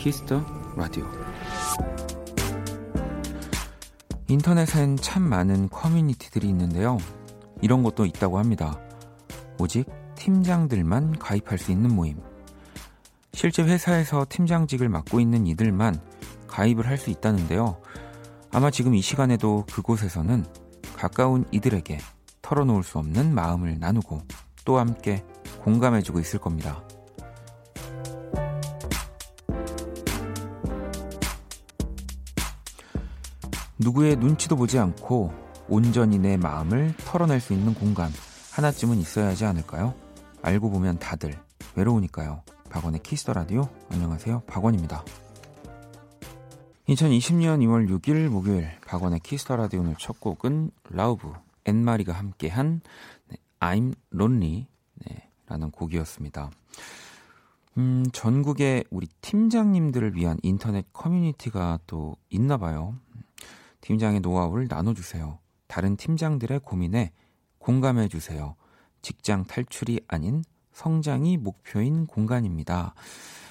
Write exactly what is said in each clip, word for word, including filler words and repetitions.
Kiss the Radio. 인터넷엔 참 많은 커뮤니티들이 있는데요. 이런 것도 있다고 합니다. 오직 팀장들만 가입할 수 있는 모임. 실제 회사에서 팀장직을 맡고 있는 이들만 가입을 할 수 있다는데요. 아마 지금 이 시간에도 그곳에서는 가까운 이들에게 털어놓을 수 없는 마음을 나누고 또 함께 공감해주고 있을 겁니다. 누구의 눈치도 보지 않고 온전히 내 마음을 털어낼 수 있는 공간 하나쯤은 있어야 하지 않을까요? 알고 보면 다들 외로우니까요. 박원의 키스 더 라디오. 안녕하세요, 박원입니다. 이천이십 년 이월 육 일 목요일 박원의 키스 더 라디오. 오늘 첫 곡은 라우브, 앤마리가 함께한 네, I'm Lonely 네, 라는 곡이었습니다. 음, 전국에 우리 팀장님들을 위한 인터넷 커뮤니티가 또 있나 봐요. 팀장의 노하우를 나눠주세요. 다른 팀장들의 고민에 공감해주세요. 직장 탈출이 아닌 성장이 목표인 공간입니다.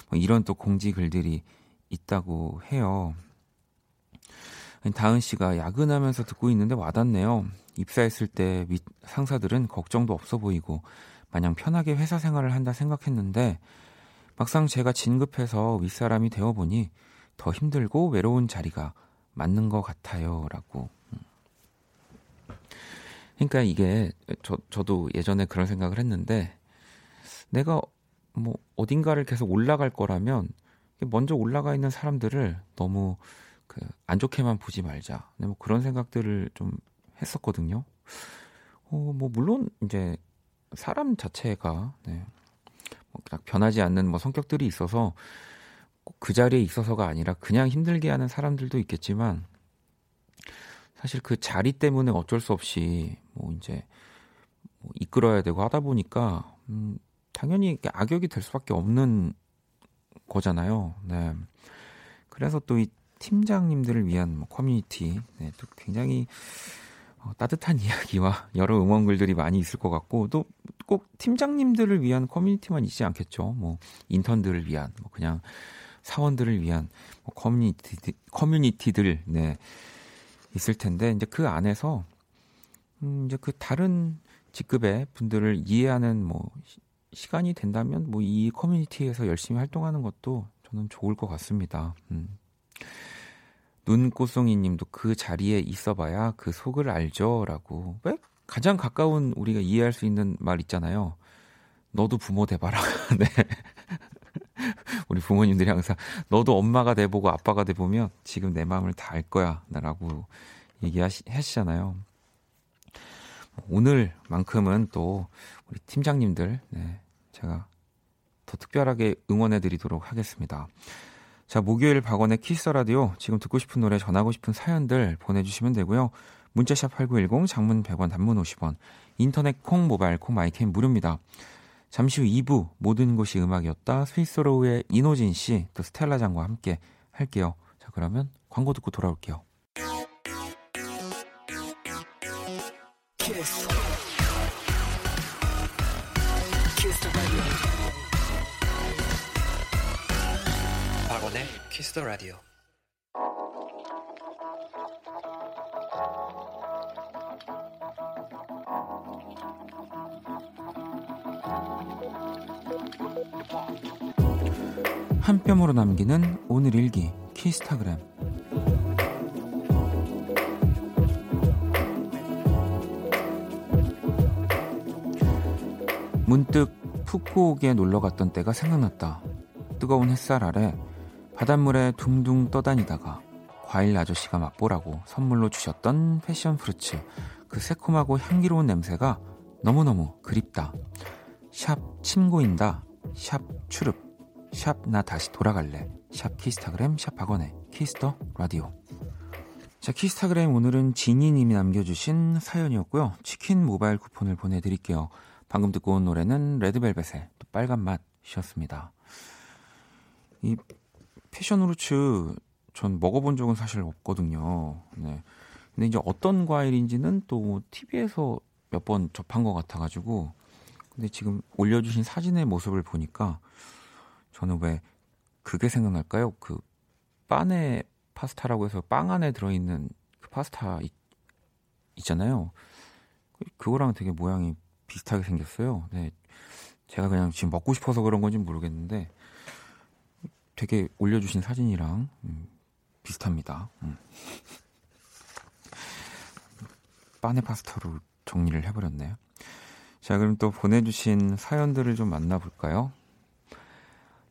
뭐 이런 또 공지 글들이 있다고 해요. 다은 씨가 야근하면서 듣고 있는데 와닿네요. 입사했을 때 밑 상사들은 걱정도 없어 보이고 마냥 편하게 회사 생활을 한다 생각했는데 막상 제가 진급해서 윗사람이 되어보니 더 힘들고 외로운 자리가 맞는 것 같아요. 라고. 그러니까 이게 저, 저도 예전에 그런 생각을 했는데 내가 뭐 어딘가를 계속 올라갈 거라면 먼저 올라가 있는 사람들을 너무 그 안 좋게만 보지 말자. 뭐 그런 생각들을 좀 했었거든요. 어, 뭐 물론 이제 사람 자체가 네, 뭐 딱 변하지 않는 뭐 성격들이 있어서 꼭 그 자리에 있어서가 아니라 그냥 힘들게 하는 사람들도 있겠지만 사실 그 자리 때문에 어쩔 수 없이 뭐 이제 뭐 이끌어야 되고 하다 보니까 음, 당연히 악역이 될 수밖에 없는 거잖아요. 네. 그래서 또 이 팀장님들을 위한 뭐 커뮤니티 네, 또 굉장히 어, 따뜻한 이야기와 여러 응원글들이 많이 있을 것 같고 또 꼭 팀장님들을 위한 커뮤니티만 있지 않겠죠. 뭐 인턴들을 위한 뭐 그냥 사원들을 위한 뭐 커뮤니티 커뮤니티들 네, 있을 텐데 이제 그 안에서 음, 이제 그 다른 직급의 분들을 이해하는 뭐 시, 시간이 된다면 뭐 이 커뮤니티에서 열심히 활동하는 것도 저는 좋을 것 같습니다. 음. 눈꽃송이님도 그 자리에 있어봐야 그 속을 알죠라고. 왜? 가장 가까운 우리가 이해할 수 있는 말 있잖아요. 너도 부모 돼봐라. 네. 우리 부모님들이 항상 너도 엄마가 돼보고 아빠가 돼보면 지금 내 마음을 다 알 거야라고 얘기하시잖아요. 오늘만큼은 또 우리 팀장님들 네, 제가 더 특별하게 응원해드리도록 하겠습니다. 자, 목요일 박원의 키스 라디오. 지금 듣고 싶은 노래, 전하고 싶은 사연들 보내주시면 되고요. 문자샵 팔구일공, 장문 백 원, 단문 오십 원, 인터넷 콩, 모바일 콩, 마이캠 무료입니다. 잠시 후 이 부 모든 곳이 음악이었다. 스위스로우의 이노진 씨, 또 스텔라장과 함께 할게요. 자, 그러면 광고 듣고 돌아올게요. Kiss. Kiss the radio. 박원의 Kiss the radio. 한 뼘으로 남기는 오늘 일기 키스타그램. 문득 푸꾸옥에 놀러갔던 때가 생각났다. 뜨거운 햇살 아래 바닷물에 둥둥 떠다니다가 과일 아저씨가 맛보라고 선물로 주셨던 패션 프루츠. 그 새콤하고 향기로운 냄새가 너무너무 그립다. 샵 친구인다, 샵 추릅, 샵 나 다시 돌아갈래, 샵 키스타그램, 샵 박원의 키스더 라디오. 자, 키스타그램 오늘은 지니님이 남겨주신 사연이었고요. 치킨 모바일 쿠폰을 보내드릴게요. 방금 듣고 온 노래는 레드벨벳의 또 빨간 맛이었습니다. 이 패션 후르츠 전 먹어본 적은 사실 없거든요. 네. 근데 이제 어떤 과일인지는 또 티비에서 몇 번 접한 것 같아가지고. 근데 지금 올려주신 사진의 모습을 보니까 저는 왜 그게 생각날까요? 그 빠네 파스타라고 해서 빵 안에 들어있는 그 파스타 있, 있잖아요. 그거랑 되게 모양이 비슷하게 생겼어요. 네, 제가 그냥 지금 먹고 싶어서 그런 건지 모르겠는데 되게 올려주신 사진이랑 음, 비슷합니다. 음. 빠네 파스타로 정리를 해버렸네요. 자, 그럼 또 보내주신 사연들을 좀 만나볼까요?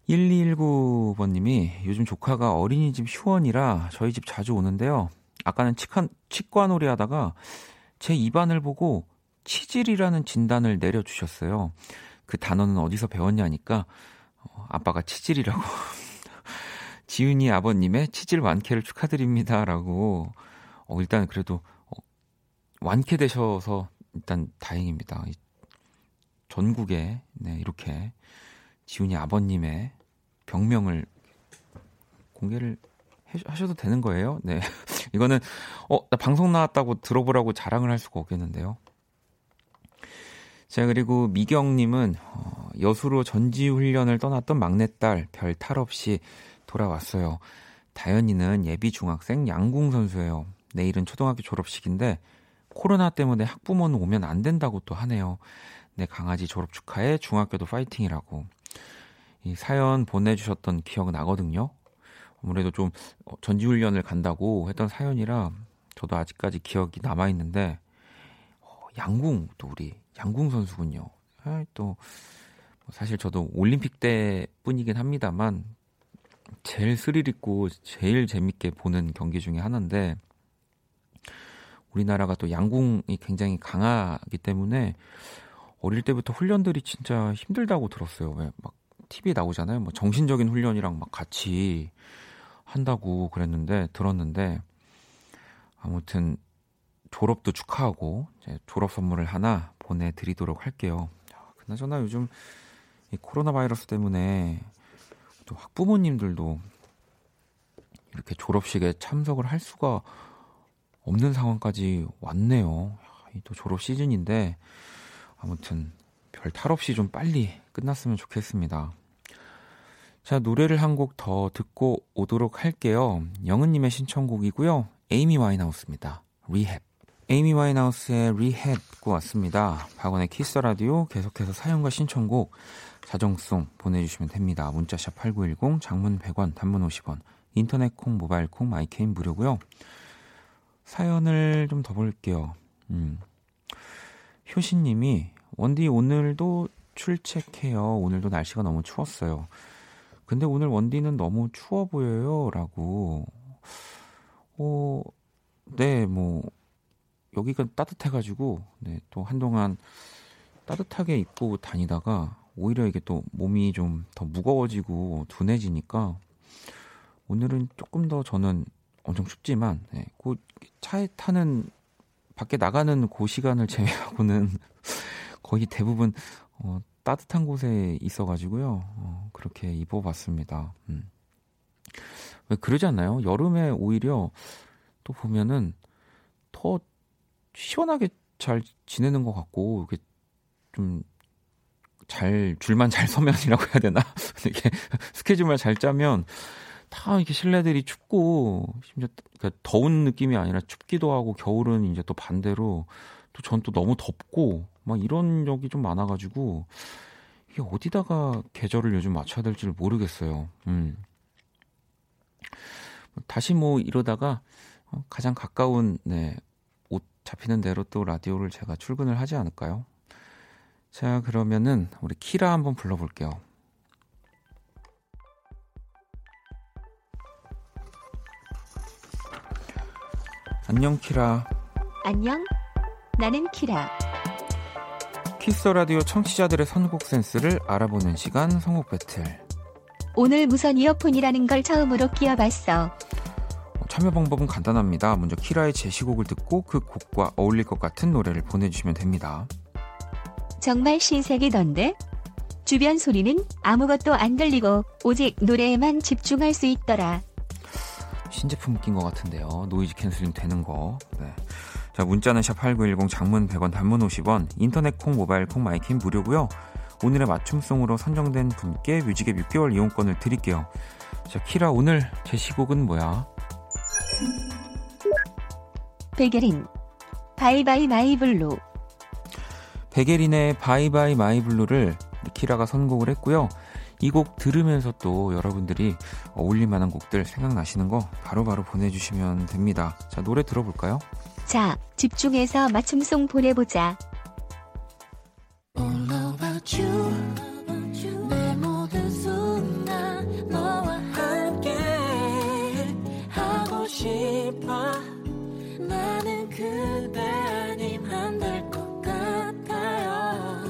일이일구 번님이 요즘 조카가 어린이집 휴원이라 저희 집 자주 오는데요. 아까는 치과, 치과놀이 하다가 제 입안을 보고 치질이라는 진단을 내려주셨어요. 그 단어는 어디서 배웠냐니까 어, 아빠가 치질이라고 지윤이 아버님의 치질 완쾌를 축하드립니다라고. 어, 일단 그래도 어, 완쾌되셔서 일단 다행입니다. 전국에 네, 이렇게 지훈이 아버님의 병명을 공개를 해, 하셔도 되는 거예요. 네, 이거는 어, 나 방송 나왔다고 들어보라고 자랑을 할 수가 없겠는데요. 자, 그리고 미경님은 어, 여수로 전지훈련을 떠났던 막내딸 별 탈 없이 돌아왔어요. 다현이는 예비 중학생 양궁 선수예요. 내일은 초등학교 졸업식인데 코로나 때문에 학부모는 오면 안 된다고 또 하네요. 내 강아지 졸업 축하해. 중학교도 파이팅이라고. 이 사연 보내주셨던 기억은 나거든요. 아무래도 좀 전지훈련을 간다고 했던 사연이라 저도 아직까지 기억이 남아있는데 어, 양궁 또 우리 양궁 선수군요. 아, 또 사실 저도 올림픽 때뿐이긴 합니다만 제일 스릴 있고 제일 재밌게 보는 경기 중에 하나인데 우리나라가 또 양궁이 굉장히 강하기 때문에 어릴 때부터 훈련들이 진짜 힘들다고 들었어요. 왜 막 티비에 나오잖아요. 뭐 정신적인 훈련이랑 막 같이 한다고 그랬는데 들었는데 아무튼 졸업도 축하하고 이제 졸업 선물을 하나 보내드리도록 할게요. 그나저나 요즘 이 코로나 바이러스 때문에 또 학부모님들도 이렇게 졸업식에 참석을 할 수가 없는 상황까지 왔네요. 또 졸업 시즌인데 아무튼 별 탈 없이 좀 빨리 끝났으면 좋겠습니다. 자, 노래를 한 곡 더 듣고 오도록 할게요. 영은님의 신청곡이고요. 에이미 와인하우스입니다. 리헵. 에이미 와인하우스의 리헵 듣고 왔습니다. 박원의 키스 라디오 계속해서 사연과 신청곡 자정송 보내주시면 됩니다. 문자샵 팔구일공, 장문 백 원, 단문 오십 원, 인터넷 콩, 모바일 콩, 마이케인 무료고요. 사연을 좀 더 볼게요. 음. 효신님이 원디 오늘도 출첵해요. 오늘도 날씨가 너무 추웠어요. 근데 오늘 원디는 너무 추워 보여요 라고. 어, 네, 뭐 여기가 따뜻해가지고 네, 또 한동안 따뜻하게 입고 다니다가 오히려 이게 또 몸이 좀 더 무거워지고 둔해지니까 오늘은 조금 더 저는 엄청 춥지만 네, 그 차에 타는 밖에 나가는 그 시간을 제외하고는 거의 대부분 어, 따뜻한 곳에 있어가지고요. 어, 그렇게 입어봤습니다. 음. 왜 그러지 않나요? 여름에 오히려 또 보면은 더 시원하게 잘 지내는 것 같고 이렇게 좀 잘 줄만 잘 서면이라고 해야 되나? 이렇게 스케줄만 잘 짜면 다 이렇게 실내들이 춥고 심지어 더운 느낌이 아니라 춥기도 하고 겨울은 이제 또 반대로 또 전 또 너무 덥고 막 이런 적이 좀 많아가지고 이게 어디다가 계절을 요즘 맞춰야 될지를 모르겠어요. 음. 다시 뭐 이러다가 가장 가까운 네, 옷 잡히는 대로 또 라디오를 제가 출근을 하지 않을까요? 자, 그러면은 우리 키라 한번 불러볼게요. 안녕 키라. 안녕, 나는 키라. 키스라디오 청취자들의 선곡 센스를 알아보는 시간 선곡 배틀. 오늘 무선 이어폰이라는 걸 처음으로 끼워봤어. 참여 방법은 간단합니다. 먼저 키라의 제시곡을 듣고 그 곡과 어울릴 것 같은 노래를 보내주시면 됩니다. 정말 신세계던데? 주변 소리는 아무것도 안 들리고 오직 노래에만 집중할 수 있더라. 신제품 낀 것 같은데요. 노이즈 캔슬링 되는 거. 네. 자, 문자는 샵 팔구일공, 장문 백 원, 단문 오십 원, 인터넷 콩, 모바일 콩, 마이킹 무료고요. 오늘의 맞춤송으로 선정된 분께 뮤직앱 육 개월 이용권을 드릴게요. 자, 키라 오늘 제시곡은 뭐야? 백예린 바이바이 마이블루. 백예린의 바이바이 마이블루를 키라가 선곡을 했고요. 이 곡 들으면서 또 여러분들이 어울릴만한 곡들 생각나시는 거 바로바로 바로 보내주시면 됩니다. 자, 노래 들어볼까요? 자, 집중해서 맞춤송 보내보자. All about you, 내 모든 순간 너와 함께 하고 싶어. 나는 그대 아님 안 될 것 같아요.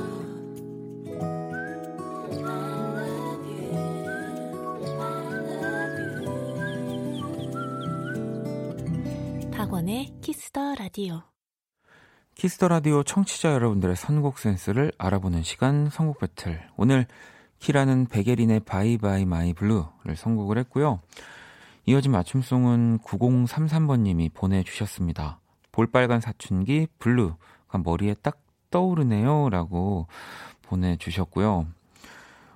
I love you, I love you. 박원의 키스 더 라디오. 키스 더 라디오 청취자 여러분들의 선곡 센스를 알아보는 시간, 선곡 배틀. 오늘 키라는 백예린의 바이바이 마이 블루를 선곡을 했고요. 이어진 맞춤송은 구공삼삼 번님이 보내주셨습니다. 볼빨간 사춘기 블루가 머리에 딱 떠오르네요 라고 보내주셨고요.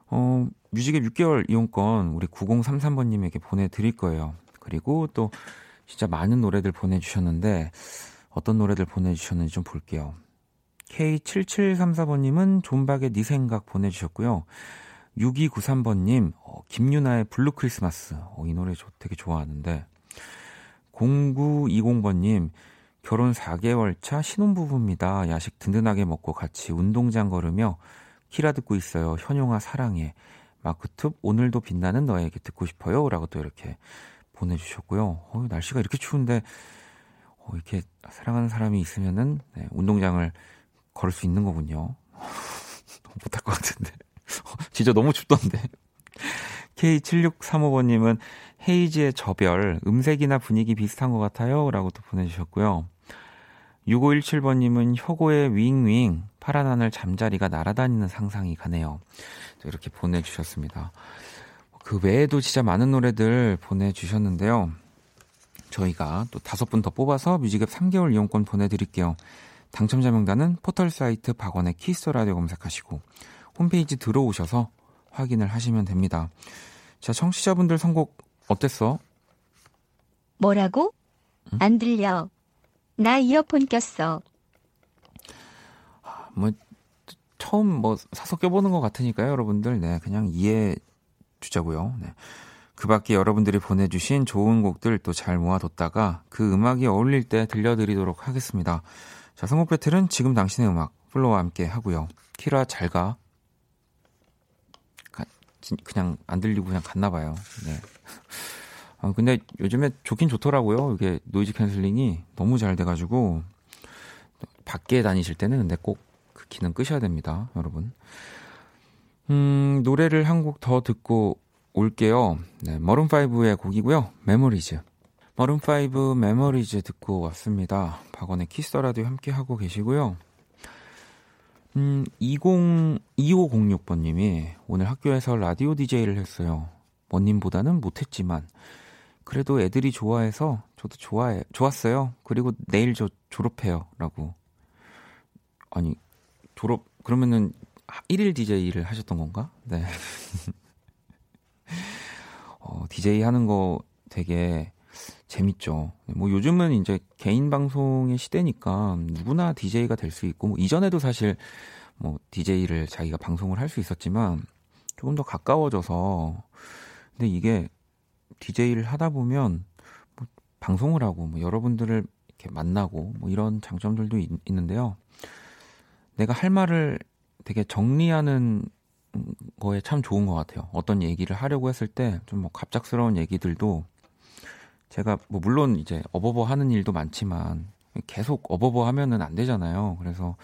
어, 뮤직앱 육 개월 이용권 우리 구공삼삼 번님에게 보내드릴 거예요. 그리고 또 진짜 많은 노래들 보내주셨는데 어떤 노래들 보내주셨는지 좀 볼게요. 케이 칠칠삼사 번님은 존박의 네 생각 보내주셨고요. 육이구삼 번님 어, 김유나의 블루 크리스마스, 어, 이 노래 저 되게 좋아하는데, 공구이공 번님 결혼 사 개월 차 신혼부부입니다. 야식 든든하게 먹고 같이 운동장 걸으며 키라 듣고 있어요. 현용아 사랑해. 마크툽 오늘도 빛나는 너에게 듣고 싶어요 라고 또 이렇게 보내주셨고요. 어, 날씨가 이렇게 추운데 어, 이렇게 사랑하는 사람이 있으면은 네, 운동장을 걸을 수 있는 거군요. 못할 것 같은데 진짜 너무 춥던데. 케이 칠육삼오 번님은 헤이즈의 저별, 음색이나 분위기 비슷한 것 같아요 라고 또 보내주셨고요. 육오일칠 번님은 혁오의 윙윙, 파란 하늘 잠자리가 날아다니는 상상이 가네요 또 이렇게 보내주셨습니다. 그 외에도 진짜 많은 노래들 보내주셨는데요. 저희가 또 다섯 분 더 뽑아서 뮤직앱 삼 개월 이용권 보내드릴게요. 당첨자 명단은 포털사이트 박원의 키스라디오 검색하시고 홈페이지 들어오셔서 확인을 하시면 됩니다. 자, 청취자분들 선곡 어땠어? 뭐라고? 응? 안 들려. 나 이어폰 꼈어. 뭐 처음 뭐 사서 껴보는 것 같으니까요, 여러분들. 네, 그냥 이해해 주자고요. 네. 그 밖에 여러분들이 보내주신 좋은 곡들 또 잘 모아뒀다가 그 음악이 어울릴 때 들려드리도록 하겠습니다. 자, 선곡 배틀은 지금 당신의 음악 플로와 함께 하고요. 키라 잘 가. 가 그냥 안 들리고 그냥 갔나 봐요. 네. 아, 근데 요즘에 좋긴 좋더라고요. 이게 노이즈 캔슬링이 너무 잘 돼가지고 밖에 다니실 때는 근데 꼭 그 기능 끄셔야 됩니다, 여러분. 음, 노래를 한 곡 더 듣고 올게요. 네, 머룸 파이브의 곡이고요. 메모리즈. 머룸 파이브 메모리즈 듣고 왔습니다. 박원의 키스 더 라디오 함께 하고 계시고요. 음, 이공이오공육 번님이 오늘 학교에서 라디오 디제이를 했어요. 원님보다는 못했지만 그래도 애들이 좋아해서 저도 좋아해 좋았어요. 그리고 내일 저 졸업해요 라고. 아니 졸업 그러면은 일 일 디제이를 하셨던 건가? 네. 어, 디제이 하는 거 되게 재밌죠. 뭐 요즘은 이제 개인 방송의 시대니까 누구나 디제이가 될 수 있고, 뭐 이전에도 사실 뭐 디제이를 자기가 방송을 할 수 있었지만 조금 더 가까워져서, 근데 이게 디제이를 하다 보면 뭐 방송을 하고 뭐 여러분들을 이렇게 만나고 뭐 이런 장점들도 있, 있는데요. 내가 할 말을 되게 정리하는 거에 참 좋은 것 같아요. 어떤 얘기를 하려고 했을 때 좀 뭐 갑작스러운 얘기들도 제가 뭐 물론 이제 어버버 하는 일도 많지만 계속 어버버 하면은 안 되잖아요. 그래서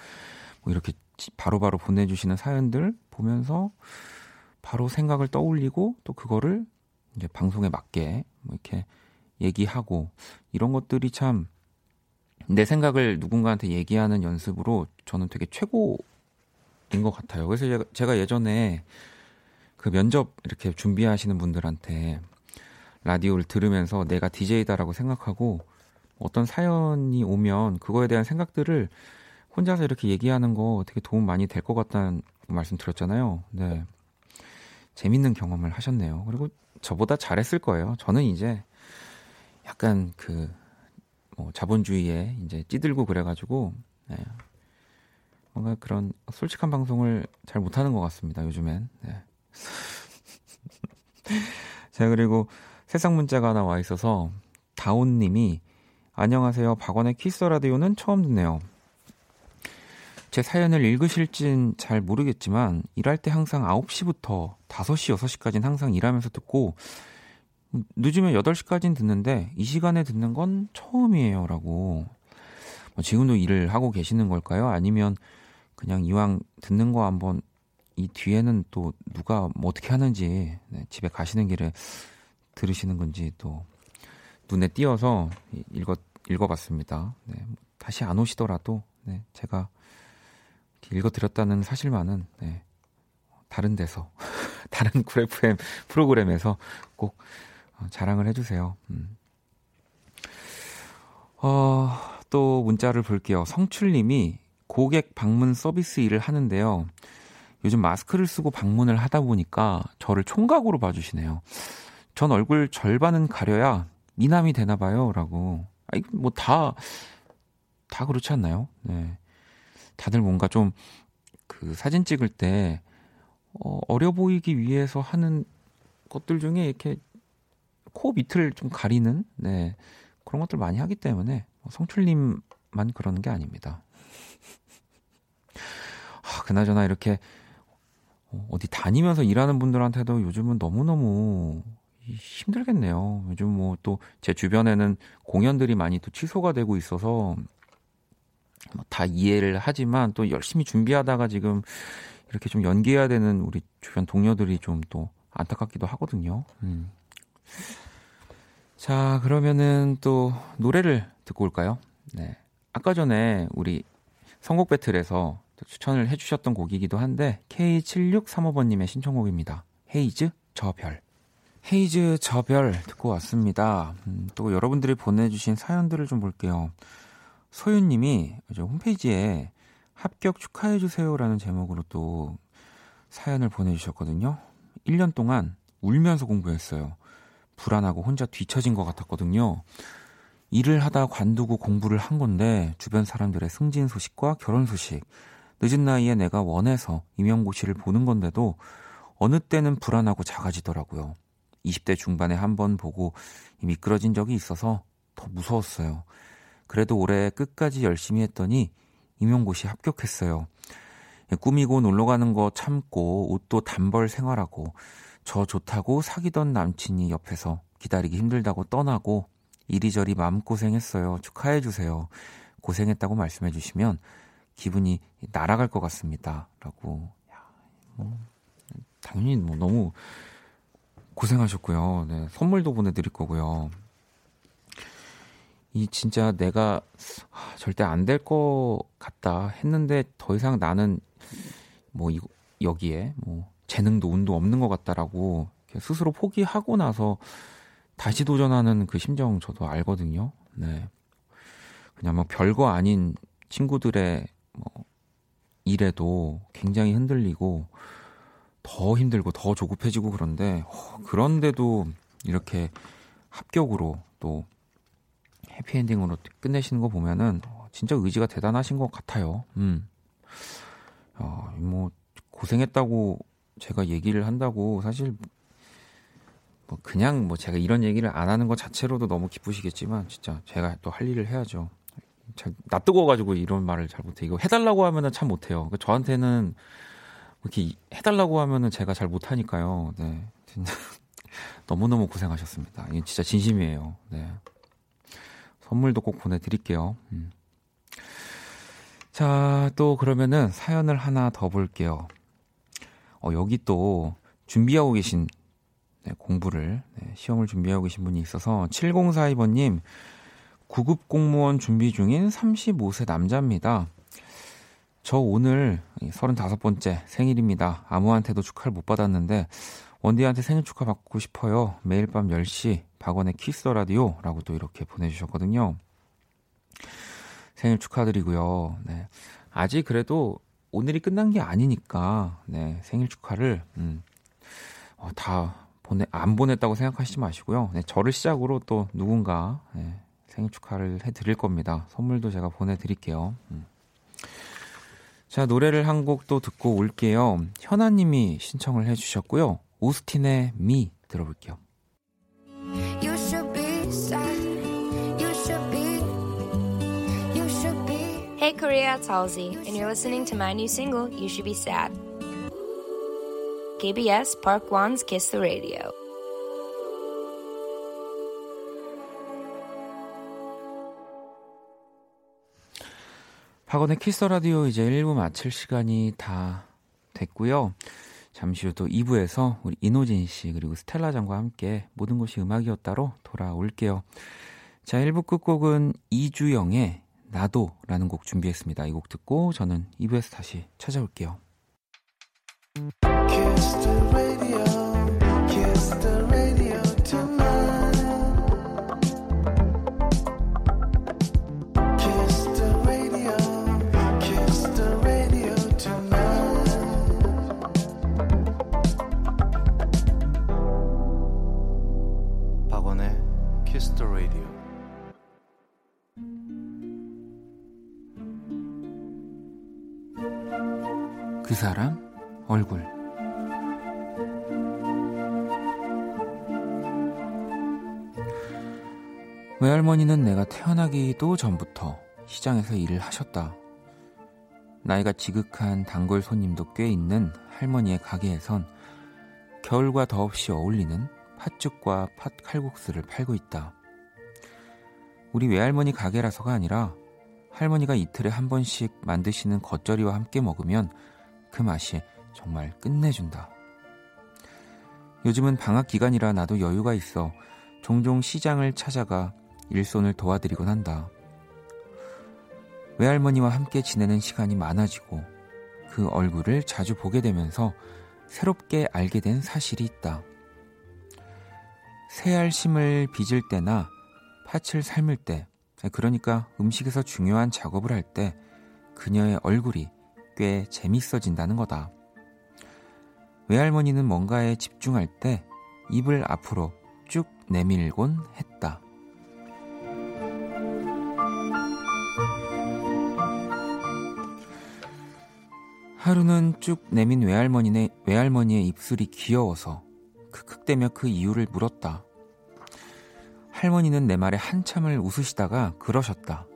뭐 이렇게 바로바로 보내주시는 사연들 보면서 바로 생각을 떠올리고 또 그거를 이제 방송에 맞게 뭐 이렇게 얘기하고, 이런 것들이 참 내 생각을 누군가한테 얘기하는 연습으로 저는 되게 최고인 것 같아요. 그래서 제가 예전에 그 면접 이렇게 준비하시는 분들한테 라디오를 들으면서 내가 디제이다라고 생각하고 어떤 사연이 오면 그거에 대한 생각들을 혼자서 이렇게 얘기하는 거 되게 도움 많이 될 것 같다는 말씀드렸잖아요. 네. 재밌는 경험을 하셨네요. 그리고 저보다 잘했을 거예요. 저는 이제 약간 그 뭐 자본주의에 이제 찌들고 그래가지고 네. 뭔가 그런 솔직한 방송을 잘 못하는 것 같습니다. 요즘엔. 네. 제가 그리고 세상 문자가 하나 와 있어서 다온님이 안녕하세요. 박원의 키스 라디오는 처음 듣네요. 제 사연을 읽으실진 잘 모르겠지만 일할 때 항상 아홉 시부터 다섯 시, 여섯 시까지는 항상 일하면서 듣고 늦으면 여덟 시까지는 듣는데 이 시간에 듣는 건 처음이에요 라고. 지금도 일을 하고 계시는 걸까요? 아니면 그냥 이왕 듣는 거 한번 이 뒤에는 또 누가 뭐 어떻게 하는지 집에 가시는 길에 들으시는 건지 또 눈에 띄어서 읽어, 읽어봤습니다. 네, 다시 안 오시더라도 네, 제가 읽어드렸다는 사실만은 네, 다른 데서 다른 쿨에프엠 프로그램에서 꼭 자랑을 해주세요. 음. 어, 또 문자를 볼게요. 성출님이 고객 방문 서비스 일을 하는데요. 요즘 마스크를 쓰고 방문을 하다 보니까 저를 총각으로 봐주시네요. 전 얼굴 절반은 가려야 미남이 되나 봐요 라고. 아니, 뭐 다, 다 그렇지 않나요? 네. 다들 뭔가 좀 그 사진 찍을 때 어, 어려 보이기 위해서 하는 것들 중에 이렇게 코 밑을 좀 가리는 네, 그런 것들 많이 하기 때문에 성출님만 그러는 게 아닙니다. 아, 그나저나 이렇게 어디 다니면서 일하는 분들한테도 요즘은 너무너무 힘들겠네요. 요즘 뭐 또 제 주변에는 공연들이 많이 또 취소가 되고 있어서 다 이해를 하지만 또 열심히 준비하다가 지금 이렇게 좀 연기해야 되는 우리 주변 동료들이 좀 또 안타깝기도 하거든요. 음. 자, 그러면은 또 노래를 듣고 올까요? 네. 아까 전에 우리 선곡 배틀에서 추천을 해주셨던 곡이기도 한데 케이 칠육삼오 번님의 신청곡입니다. 헤이즈 저 별. 헤이즈 저 별 듣고 왔습니다. 음, 또 여러분들이 보내주신 사연들을 좀 볼게요. 소윤님이 홈페이지에 합격 축하해주세요라는 제목으로 또 사연을 보내주셨거든요. 일 년 동안 울면서 공부했어요. 불안하고 혼자 뒤처진 것 같았거든요. 일을 하다 관두고 공부를 한 건데 주변 사람들의 승진 소식과 결혼 소식, 늦은 나이에 내가 원해서 임용고시를 보는 건데도 어느 때는 불안하고 작아지더라고요. 이십 대 중반에 한 번 보고 미끄러진 적이 있어서 더 무서웠어요. 그래도 올해 끝까지 열심히 했더니 임용고시 합격했어요. 꾸미고 놀러가는 거 참고 옷도 단벌 생활하고 저 좋다고 사귀던 남친이 옆에서 기다리기 힘들다고 떠나고 이리저리 마음고생했어요. 축하해주세요. 고생했다고 말씀해주시면 기분이 날아갈 것 같습니다. 라고. 뭐, 당연히 뭐 너무 고생하셨고요. 네, 선물도 보내드릴 거고요. 이 진짜 내가 아, 절대 안 될 것 같다 했는데 더 이상 나는 뭐 이, 여기에 뭐 재능도 운도 없는 것 같다라고 스스로 포기하고 나서 다시 도전하는 그 심정 저도 알거든요. 네, 그냥 뭐 별거 아닌 친구들의 뭐 일에도 굉장히 흔들리고 더 힘들고 더 조급해지고 그런데 어, 그런데도 이렇게 합격으로 또 해피엔딩으로 끝내시는 거 보면은 진짜 의지가 대단하신 것 같아요. 음. 어, 뭐 고생했다고 제가 얘기를 한다고 사실 뭐 그냥 뭐 제가 이런 얘기를 안 하는 것 자체로도 너무 기쁘시겠지만 진짜 제가 또 할 일을 해야죠. 잘 나 뜨거워가지고 이런 말을 잘 못해. 이거 해달라고 하면은 참 못해요. 그러니까 저한테는 이렇게 해달라고 하면은 제가 잘 못하니까요. 네, 진짜 너무너무 고생하셨습니다. 이게 진짜 진심이에요. 네. 선물도 꼭 보내드릴게요. 음. 자, 또 그러면은 사연을 하나 더 볼게요. 어, 여기 또 준비하고 계신 네, 공부를 네, 시험을 준비하고 계신 분이 있어서 칠공사이 번님 구급 공무원 준비 중인 서른다섯 세 남자입니다. 저 오늘 서른다섯 번째 생일입니다. 아무한테도 축하를 못 받았는데 원디한테 생일 축하 받고 싶어요. 매일 밤 열 시 박원의 키스 더 라디오라고 또 이렇게 보내주셨거든요. 생일 축하드리고요. 네. 아직 그래도 오늘이 끝난 게 아니니까 네, 생일 축하를 음, 어, 다 보내, 안 보냈다고 생각하시지 마시고요. 네, 저를 시작으로 또 누군가 네, 생일 축하를 해드릴 겁니다. 선물도 제가 보내드릴게요. 음. 자, 노래를 한 곡 또 듣고 올게요. 현아님이 신청을 해주셨고요. 오스틴의 미 들어볼게요. You should be sad. You should be. You should be. Hey Korea, it's Halsey, and you're listening to my new single, You Should Be Sad. 케이비에스 Park One's Kiss the Radio. 박원의 키스 라디오 이제 일 부 마칠 시간이 다 됐고요. 잠시 후 또 이 부에서 우리 이노진 씨 그리고 스텔라장과 함께 모든 것이 음악이었다로 돌아올게요. 자, 일 부 끝곡은 이주영의 나도라는 곡 준비했습니다. 이 곡 듣고 저는 이 부에서 다시 찾아올게요. Kiss the radio, kiss the radio tonight. Kiss the radio. 그 사람 얼굴. 외할머니는 내가 태어나기도 전부터 시장에서 일을 하셨다. 나이가 지극한 단골 손님도 꽤 있는 할머니의 가게에선 겨울과 더없이 어울리는 팥죽과 팥칼국수를 팔고 있다. 우리 외할머니 가게라서가 아니라 할머니가 이틀에 한 번씩 만드시는 겉절이와 함께 먹으면 그 맛이 정말 끝내준다. 요즘은 방학 기간이라 나도 여유가 있어 종종 시장을 찾아가 일손을 도와드리곤 한다. 외할머니와 함께 지내는 시간이 많아지고 그 얼굴을 자주 보게 되면서 새롭게 알게 된 사실이 있다. 새알심을 빚을 때나 팥을 삶을 때, 그러니까 음식에서 중요한 작업을 할 때 그녀의 얼굴이 꽤 재밌어진다는 거다. 외할머니는 뭔가에 집중할 때 입을 앞으로 쭉 내밀곤 했다. 하루는 쭉 내민 외할머니네, 외할머니의 입술이 귀여워서 흑흑대며 그 이유를 물었다. 할머니는 내 말에 한참을 웃으시다가 그러셨다.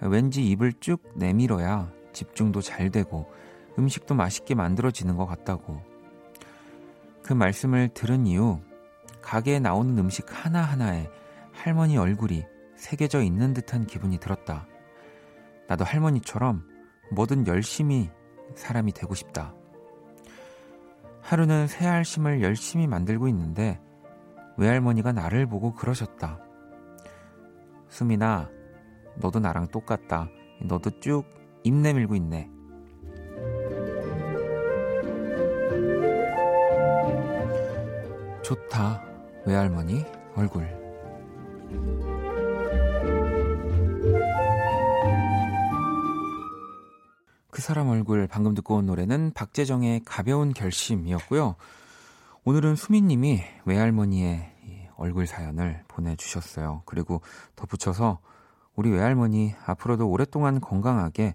왠지 입을 쭉 내밀어야 집중도 잘 되고 음식도 맛있게 만들어지는 것 같다고. 그 말씀을 들은 이후 가게에 나오는 음식 하나하나에 할머니 얼굴이 새겨져 있는 듯한 기분이 들었다. 나도 할머니처럼 뭐든 열심히 사람이 되고 싶다. 하루는 새알심을 열심히 만들고 있는데 외할머니가 나를 보고 그러셨다. 수민아, 너도 나랑 똑같다. 너도 쭉 입 내밀고 있네. 좋다, 외할머니 얼굴. 그 사람 얼굴. 방금 듣고 온 노래는 박재정의 가벼운 결심이었고요. 오늘은 수미님이 외할머니의 얼굴 사연을 보내주셨어요. 그리고 덧붙여서 우리 외할머니 앞으로도 오랫동안 건강하게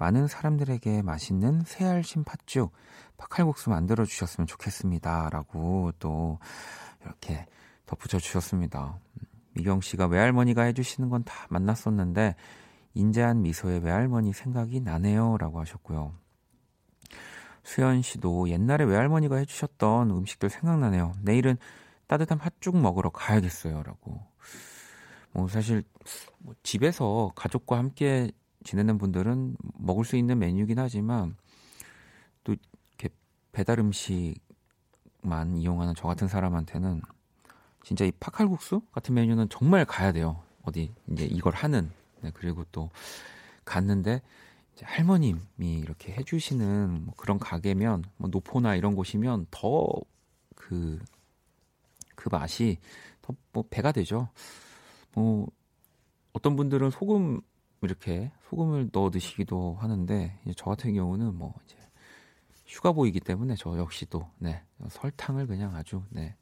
많은 사람들에게 맛있는 새알심 팥죽, 팥칼국수 만들어주셨으면 좋겠습니다. 라고 또 이렇게 덧붙여 주셨습니다. 미경씨가 외할머니가 해주시는 건 다 만났었는데 인자한 미소의 외할머니 생각이 나네요 라고 하셨고요. 수연씨도 옛날에 외할머니가 해주셨던 음식들 생각나네요. 내일은 따뜻한 팥죽 먹으러 가야겠어요 라고. 뭐 사실 뭐 집에서 가족과 함께 지내는 분들은 먹을 수 있는 메뉴이긴 하지만 또 이렇게 배달 음식만 이용하는 저 같은 사람한테는 진짜 이 팥칼국수 같은 메뉴는 정말 가야 돼요. 어디 이제 이걸 하는. 네, 그리고 또 갔는데 이제 할머님이 이렇게 해주시는 뭐 그런 가게면 뭐 노포나 이런 곳이면 더 그 그 맛이 더 뭐 배가 되죠. 뭐 어떤 분들은 소금 이렇게 소금을 넣어 드시기도 하는데, 이제 저 같은 경우는 뭐 이제 휴가 보이기 때문에 저 역시도 네, 설탕을 그냥 아주 네,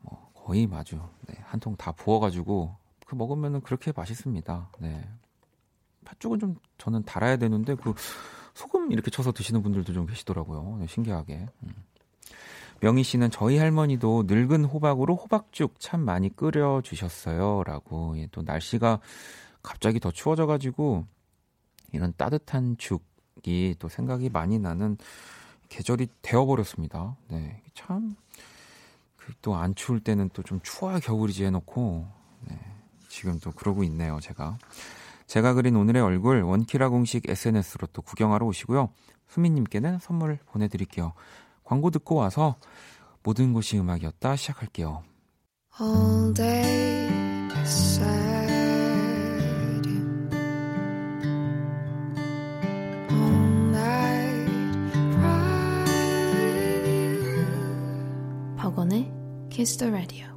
뭐 거의 아주 네, 한 통 다 부어가지고 그 먹으면은 그렇게 맛있습니다. 네. 팥죽은 좀 저는 달아야 되는데 그 소금 이렇게 쳐서 드시는 분들도 좀 계시더라고요. 네, 신기하게. 음. 명희 씨는 저희 할머니도 늙은 호박으로 호박죽 참 많이 끓여 주셨어요라고. 예, 또 날씨가 갑자기 더 추워져가지고 이런 따뜻한 죽이 또 생각이 많이 나는 계절이 되어버렸습니다. 네, 참 또 안 추울 때는 또 좀 추워야 겨울이지 해놓고 네, 지금 또 그러고 있네요. 제가 제가 그린 오늘의 얼굴 원키라 공식 에스엔에스로 또 구경하러 오시고요. 수민님께는 선물 보내드릴게요. 광고 듣고 와서 모든 곳이 음악이었다 시작할게요. All day sad, all night pride. 박원의 Kiss the Radio.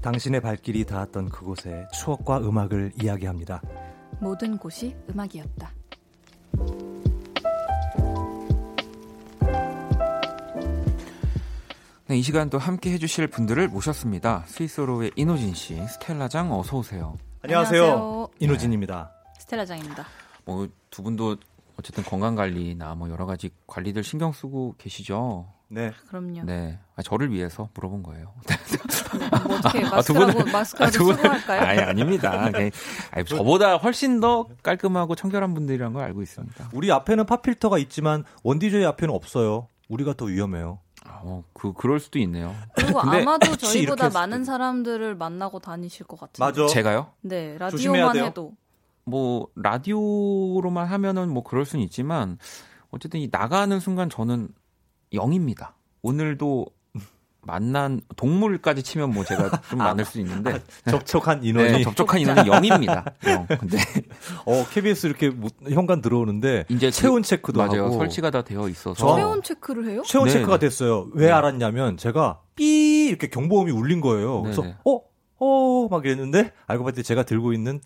당신의 발길이 닿았던 그곳의 추억과 음악을 이야기합니다. 모든 곳이 음악이었다. 네, 이 시간 또 함께 해주실 분들을 모셨습니다. 스위스로의 이노진 씨, 스텔라장 어서 오세요. 안녕하세요. 안녕하세요. 이노진입니다. 네. 스텔라장입니다. 뭐 두 분도 어쨌든 건강 관리나 뭐 여러 가지 관리들 신경 쓰고 계시죠. 네, 그럼요. 네, 아, 저를 위해서 물어본 거예요. 뭐 어떻게 마스크라고 아, 마스크라도 쓰고 아, 할까요? 아니 아닙니다. 네. 아니, 저보다 훨씬 더 깔끔하고 청결한 분들이란 걸 알고 있습니다. 우리 앞에는 팝필터가 있지만 원디제이 앞에는 없어요. 우리가 더 위험해요. 아, 어, 그 그럴 수도 있네요. 그리고 근데 아마도 저희보다 많은 사람들을 만나고 다니실 것 같은데. 맞아. 제가요? 네, 라디오만 해도 뭐 라디오로만 하면은 뭐 그럴 수는 있지만 어쨌든 이 나가는 순간 저는 영입니다. 오늘도 만난 동물까지 치면 뭐 제가 좀 많을 수 있는데 아, 접촉한 인원이 네, 접촉한 인원이 영입니다. 영. 근데 어 케이비에스 이렇게 현관 들어오는데 이제 체온 체크도 맞아요. 하고 설치가 다 되어 있어서 체온 체크를 해요? 체온 네, 체크가 네. 됐어요. 왜 네. 알았냐면 제가 삐 이렇게 경보음이 울린 거예요. 그래서 네, 네. 어? 어? 막 이랬는데 알고 봤더니 제가 들고 있는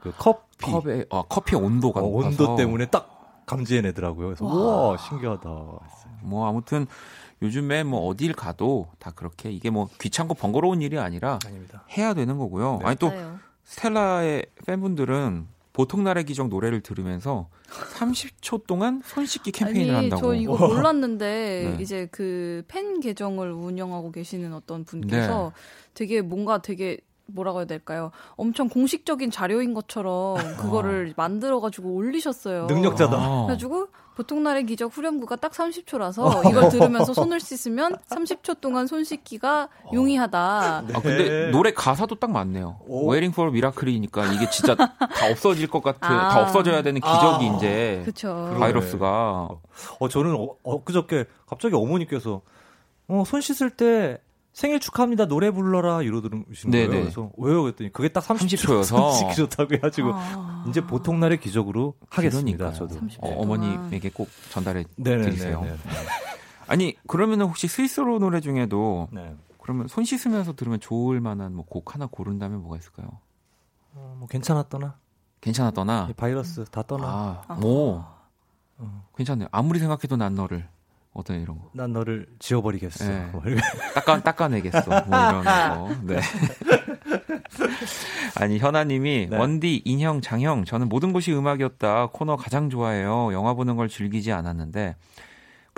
그 커피 컵에 아 커피 온도가 어, 온도 높아서. 때문에 딱 감지해내더라고요. 그래서 와 우와, 신기하다. 뭐 아무튼 요즘에 뭐 어딜 가도 다 그렇게 이게 뭐 귀찮고 번거로운 일이 아니라 아닙니다. 해야 되는 거고요. 네. 아니 또 맞아요. 스텔라의 팬분들은 보통 날의 기적 노래를 들으면서 삼십 초 동안 손 씻기 캠페인을 아니, 한다고. 저 이거 몰랐는데 네. 이제 그 팬 계정을 운영하고 계시는 어떤 분께서 네. 되게 뭔가 되게 뭐라고 해야 될까요? 엄청 공식적인 자료인 것처럼 그거를 아. 만들어가지고 올리셨어요. 능력자다. 아. 그래가지고 보통 날의 기적 후렴구가 딱 삼십 초라서 이걸 들으면서 손을 씻으면 삼십 초 동안 손 씻기가 어. 용이하다. 네. 아, 근데 노래 가사도 딱 맞네요. 오. Waiting for a miracle이니까 이게 진짜 다 없어질 것 같아. 아. 다 없어져야 되는 기적이 아. 이제 그쵸. 바이러스가. 어, 저는 어, 엊그저께 갑자기 어머니께서 어, 손 씻을 때 생일 축하합니다. 노래 불러라 이러시는 거예요. 그래서 왜요? 그랬더니 그게 딱 삼십 초여서 지키셨다고 해가지고 아... 이제 보통 날의 기적으로 하겠습니다. 저도 어, 어머님에게 꼭 전달해 네네네네. 드리세요. 네네네. 아니 그러면 혹시 스위스로 노래 중에도 네. 그러면 손 씻으면서 들으면 좋을 만한 뭐 곡 하나 고른다면 뭐가 있을까요? 어, 뭐 괜찮아 떠나. 괜찮아 떠나. 바이러스 다 떠나. 아, 뭐 아. 어. 괜찮네요. 아무리 생각해도 난 너를. 어떤 이런 거? 난 너를 지워버리겠어. 네. 닦아 닦아내겠어. 뭐 이런 거. 네. 아니 현아님이 네. 원디 인형 장형 저는 모든 곳이 음악이었다 코너 가장 좋아해요. 영화 보는 걸 즐기지 않았는데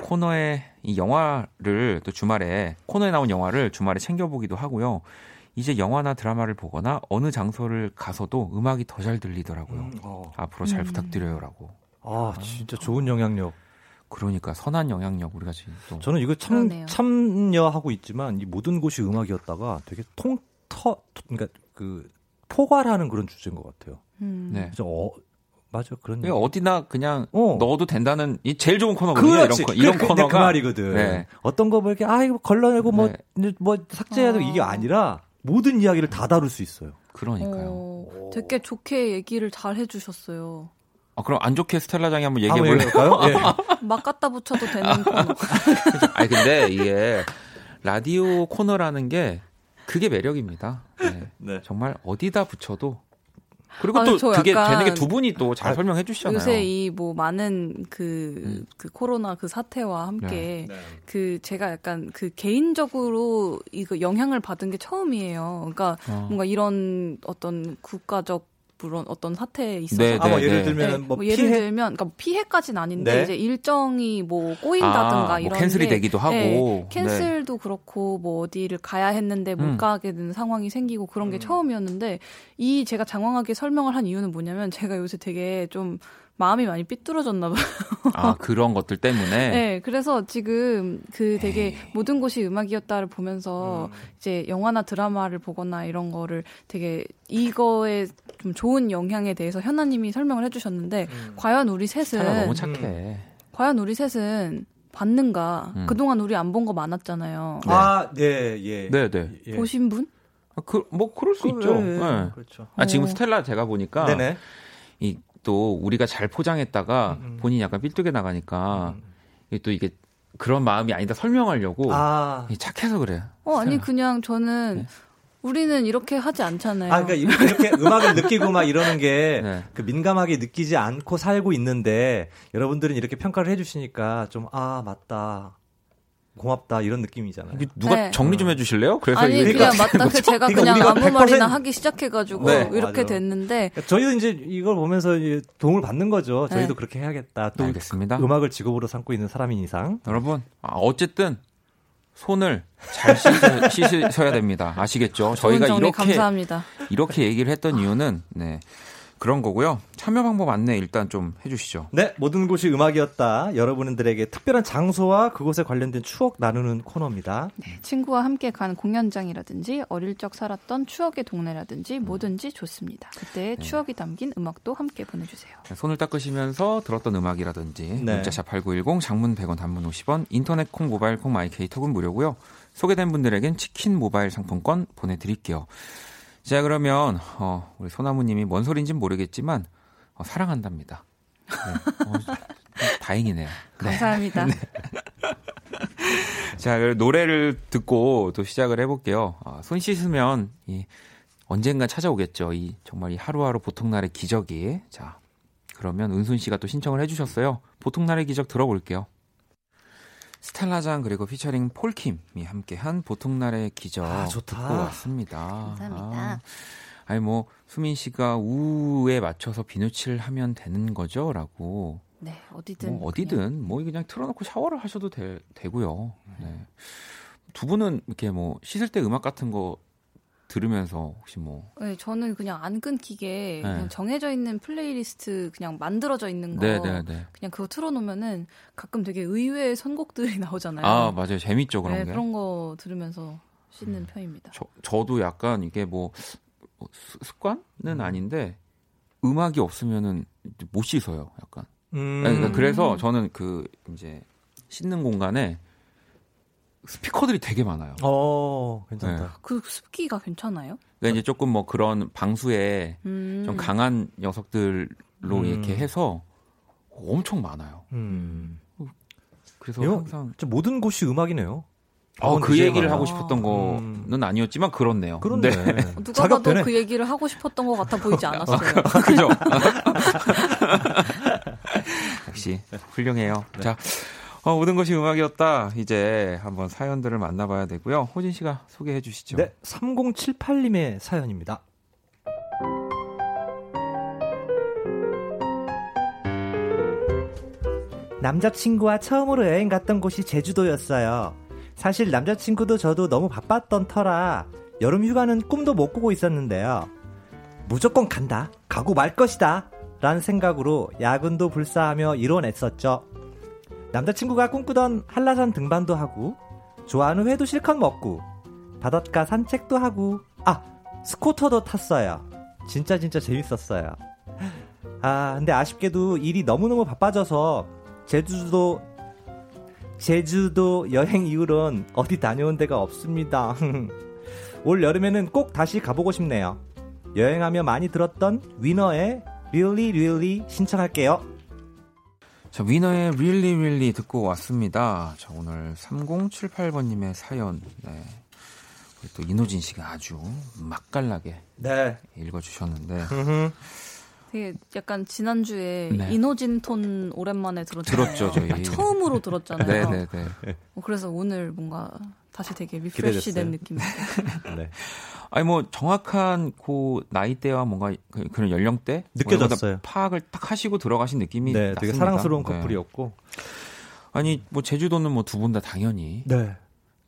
코너에 이 영화를 또 주말에 코너에 나온 영화를 주말에 챙겨 보기도 하고요. 이제 영화나 드라마를 보거나 어느 장소를 가서도 음악이 더 잘 들리더라고요. 음, 어. 앞으로 잘 음. 부탁드려요라고. 아 진짜 좋은 영향력. 그러니까 선한 영향력 우리가 지금 또 저는 이거 참 그러네요. 참여하고 있지만 이 모든 곳이 음악이었다가 되게 통터 그러니까 그 포괄하는 그런 주제인 것 같아요. 음. 네. 어, 맞아, 그런. 그러니까 어디나 그냥 어. 넣어도 된다는 이 제일 좋은 코너거든요. 그렇지. 이런, 코, 이런 그, 코너가 그 말이거든. 네. 어떤 거 뭐 이렇게 아 이거 걸러내고 뭐 뭐 네. 삭제해도 아. 이게 아니라 모든 이야기를 다 다룰 수 있어요. 그러니까요. 오. 되게 좋게 얘기를 잘 해주셨어요. 아, 그럼 안 좋게 스텔라장이 한번 얘기해 볼까요? 예. 막 갖다 붙여도 되는 코너. 아니 근데 이게 라디오 코너라는 게 그게 매력입니다. 네. 네. 정말 어디다 붙여도. 그리고 아니, 또 그게 되는 게 두 분이 또 잘 설명해 주시잖아요. 요새 이 뭐 많은 그, 음. 그 코로나 그 사태와 함께 네. 네. 그 제가 약간 그 개인적으로 이거 영향을 받은 게 처음이에요. 그러니까 어. 뭔가 이런 어떤 국가적 물론 어떤 사태에 있어서 네, 네, 아, 뭐 예를 들면 네. 뭐 피해? 예를 들면 그러니까 피해까지는 아닌데 네. 이제 일정이 뭐 꼬인다든가 아, 이런 뭐 캔슬이 게, 되기도 하고 네, 캔슬도 네. 그렇고 뭐 어디를 가야 했는데 못 음. 가게 되는 상황이 생기고 그런 게 음. 처음이었는데 이 제가 장황하게 설명을 한 이유는 뭐냐면 제가 요새 되게 좀 마음이 많이 삐뚤어졌나 봐요. 아, 그런 것들 때문에? 네, 그래서 지금 그 되게 에이. 모든 곳이 음악이었다를 보면서 음. 이제 영화나 드라마를 보거나 이런 거를 되게 이거에 좀 좋은 영향에 대해서 현아님이 설명을 해주셨는데, 음. 과연 우리 셋은. 너무 착해. 과연 우리 셋은 봤는가? 음. 그동안 우리 안 본 거 많았잖아요. 네. 아, 네, 예. 네, 네. 예. 보신 분? 아, 그, 뭐, 그럴 수 그래. 있죠. 네. 그렇죠. 아, 지금 오. 스텔라 제가 보니까. 네네. 이, 또 우리가 잘 포장했다가 음. 본인이 약간 삘뜨게 나가니까 음. 또 이게 그런 마음이 아니다 설명하려고 아. 착해서 그래요. 어 아니 그냥 저는 네. 우리는 이렇게 하지 않잖아요. 아 그러니까 이렇게 음악을 느끼고 막 이러는 게 네. 그 민감하게 느끼지 않고 살고 있는데 여러분들은 이렇게 평가를 해주시니까 좀 아 맞다. 고맙다 이런 느낌이잖아요. 누가 네. 정리 좀 해주실래요? 그래서 아니 그냥 맞다. 그 제가 그러니까 그냥 아무 말이나 하기 시작해가지고 네. 이렇게 맞아. 됐는데 저희도 이제 이걸 보면서 도움을 받는 거죠. 저희도 네. 그렇게 해야겠다. 또 알겠습니다. 음악을 직업으로 삼고 있는 사람인 이상 여러분 어쨌든 손을 잘 씻으, 씻으셔야 됩니다. 아시겠죠? 저희가 이렇게 감사합니다. 이렇게 얘기를 했던 이유는 네. 그런 거고요. 참여 방법 안내 일단 좀 해주시죠. 네, 모든 곳이 음악이었다. 여러분들에게 특별한 장소와 그곳에 관련된 추억 나누는 코너입니다. 네, 친구와 함께 간 공연장이라든지 어릴 적 살았던 추억의 동네라든지 뭐든지 좋습니다. 그때의 네. 추억이 담긴 음악도 함께 보내주세요. 네, 손을 닦으시면서 들었던 음악이라든지 네. 문자샵 팔구일공, 장문 백 원, 단문 오십 원, 인터넷 콩, 모바일 콩, 마이케이 톡은 무료고요. 소개된 분들에겐 치킨 모바일 상품권 보내드릴게요. 자 그러면 어, 우리 소나무님이 뭔 소린지는 모르겠지만 어, 사랑한답니다. 네. 어, 다행이네요. 네. 감사합니다. 네. 자 노래를 듣고 또 시작을 해볼게요. 어, 손 씻으면 이, 언젠가 찾아오겠죠. 이 정말 이 하루하루 보통 날의 기적이. 자 그러면 은순 씨가 또 신청을 해주셨어요. 보통 날의 기적 들어볼게요. 스텔라장 그리고 피처링 폴킴이 함께한 보통날의 기적 아, 좋다. 듣고 왔습니다. 감사합니다. 아, 아니 뭐 수민 씨가 우에 맞춰서 비누칠 하면 되는 거죠라고. 네 어디든 뭐, 어디든 그냥. 뭐 그냥 틀어놓고 샤워를 하셔도 되, 되고요. 네. 두 분은 이렇게 뭐 씻을 때 음악 같은 거 들으면서 혹시 뭐? 네, 저는 그냥 안 끊기게 네. 그냥 정해져 있는 플레이리스트 그냥 만들어져 있는 거 네, 네, 네. 그냥 그거 틀어놓으면은 가끔 되게 의외의 선곡들이 나오잖아요. 아 맞아요, 재밌죠 그런 네, 게. 그런 거 들으면서 씻는 음. 편입니다. 저 저도 약간 이게 뭐 습관은 음. 아닌데 음악이 없으면은 못 씻어요, 약간. 음. 그러니까 그래서 저는 그 이제 씻는 공간에. 스피커들이 되게 많아요. 어, 괜찮다. 네. 그 습기가 괜찮아요? 그러니까 이제 조금 뭐 그런 방수에 음. 좀 강한 녀석들로 음. 이렇게 해서 엄청 많아요. 음. 그래서 요, 항상 모든 곳이 음악이네요. 아, 그 디제이가. 얘기를 하고 싶었던 거는 아니었지만 그렇네요. 그런데 네. 누가 봐도 되네. 그 얘기를 하고 싶었던 것 같아 보이지 않았어요. 그죠? 역시 훌륭해요. 네. 자. 어, 모든 것이 음악이었다. 이제 한번 사연들을 만나봐야 되고요. 호진 씨가 소개해 주시죠. 네, 삼공칠팔 님의 사연입니다. 남자친구와 처음으로 여행 갔던 곳이 제주도였어요. 사실 남자친구도 저도 너무 바빴던 터라 여름 휴가는 꿈도 못 꾸고 있었는데요. 무조건 간다. 가고 말 것이다. 라는 생각으로 야근도 불사하며 이뤄냈었죠. 남자친구가 꿈꾸던 한라산 등반도 하고 좋아하는 회도 실컷 먹고 바닷가 산책도 하고 아! 스쿠터도 탔어요. 진짜 진짜 재밌었어요. 아, 근데 아쉽게도 일이 너무너무 바빠져서 제주도 제주도 여행 이후론 어디 다녀온 데가 없습니다. 올 여름에는 꼭 다시 가보고 싶네요. 여행하며 많이 들었던 위너의 Really Really 신청할게요. 자, 위너의 Really Really 듣고 왔습니다. 자, 오늘 삼공칠팔번님의 사연, 네, 우리 또 이노진 씨가 아주 맛깔나게, 네, 읽어주셨는데. 되게 약간 지난주에, 네, 이노진 톤 오랜만에 들었잖아요. 들었죠, 저희. 처음으로 들었잖아요. 네, 네, 네. 그래서 오늘 뭔가 다시 되게 리프레시된 느낌이. 네. 아니 뭐 정확한 그 나이대와 뭔가 그런 연령대 느껴졌어요. 파악을 딱 하시고 들어가신 느낌이. 네, 났습니다. 되게 사랑스러운 커플이었고. 네. 아니 뭐 제주도는 뭐 두 분 다 당연히, 네,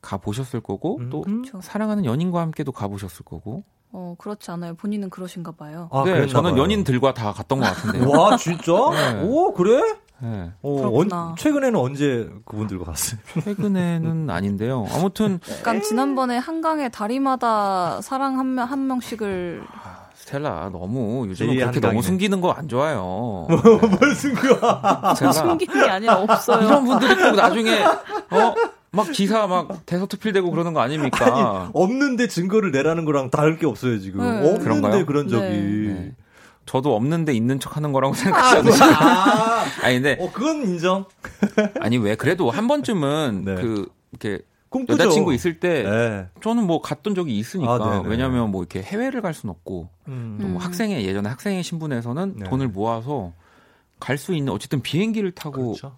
가 보셨을 거고, 음, 또 그렇죠. 사랑하는 연인과 함께도 가 보셨을 거고. 어, 그렇지 않아요. 본인은 그러신가 봐요. 아, 네, 저는 봐요. 연인들과 다 갔던 것 같은데요. 와, 진짜? 네. 오, 그래? 네. 어, 언, 최근에는 언제 그분들과 갔어요? 최근에는 아닌데요. 아무튼. 약간 지난번에 한강에 다리마다 사랑 한, 명, 한 명씩을. 아, 스텔라, 너무, 요즘은 그렇게 한강이네. 너무 숨기는 거 안 좋아요. 네. 뭘 숨겨? 제가 숨기는 게 아니라 없어요. 이런 분들이 꼭 나중에, 어? 막 기사 막 대서특필되고 그러는 거 아닙니까? 아니, 없는데 증거를 내라는 거랑 다를 게 없어요 지금. 네. 없는데 그런가요? 그런 적이. 네. 네. 저도 없는데 있는 척하는 거라고 생각하지 않으시나요? 아, 아니 근데 어, 그건 인정. 아니 왜 그래도 한 번쯤은, 네, 그 이렇게 꿈꾸죠. 여자친구 있을 때, 네, 저는 뭐 갔던 적이 있으니까. 아, 왜냐하면 뭐 이렇게 해외를 갈 수는 없고, 음, 또 뭐 학생의 예전에 학생의 신분에서는, 네, 돈을 모아서 갈 수 있는 어쨌든 비행기를 타고. 그렇죠.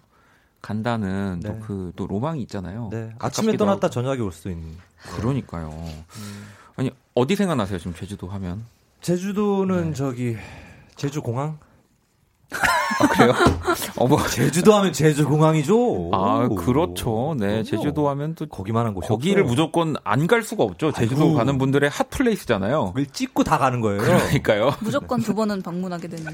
간다는, 네, 또 그, 또 로망이 있잖아요. 네. 아침에 떠났다 하고. 저녁에 올 수 있는. 그러니까요. 음. 아니, 어디 생각나세요, 지금 제주도 하면? 제주도는, 네, 저기, 제주공항? 아, 그래요? 어, 뭐. 제주도 하면 제주공항이죠. 아, 오. 그렇죠. 네. 그럼요. 제주도 하면 또. 거기만한 곳이. 거기를 없어요. 무조건 안 갈 수가 없죠. 제주도 아이고. 가는 분들의 핫플레이스잖아요. 왜 찍고 다 가는 거예요? 그러니까요. 무조건 두 번은 방문하게 되는.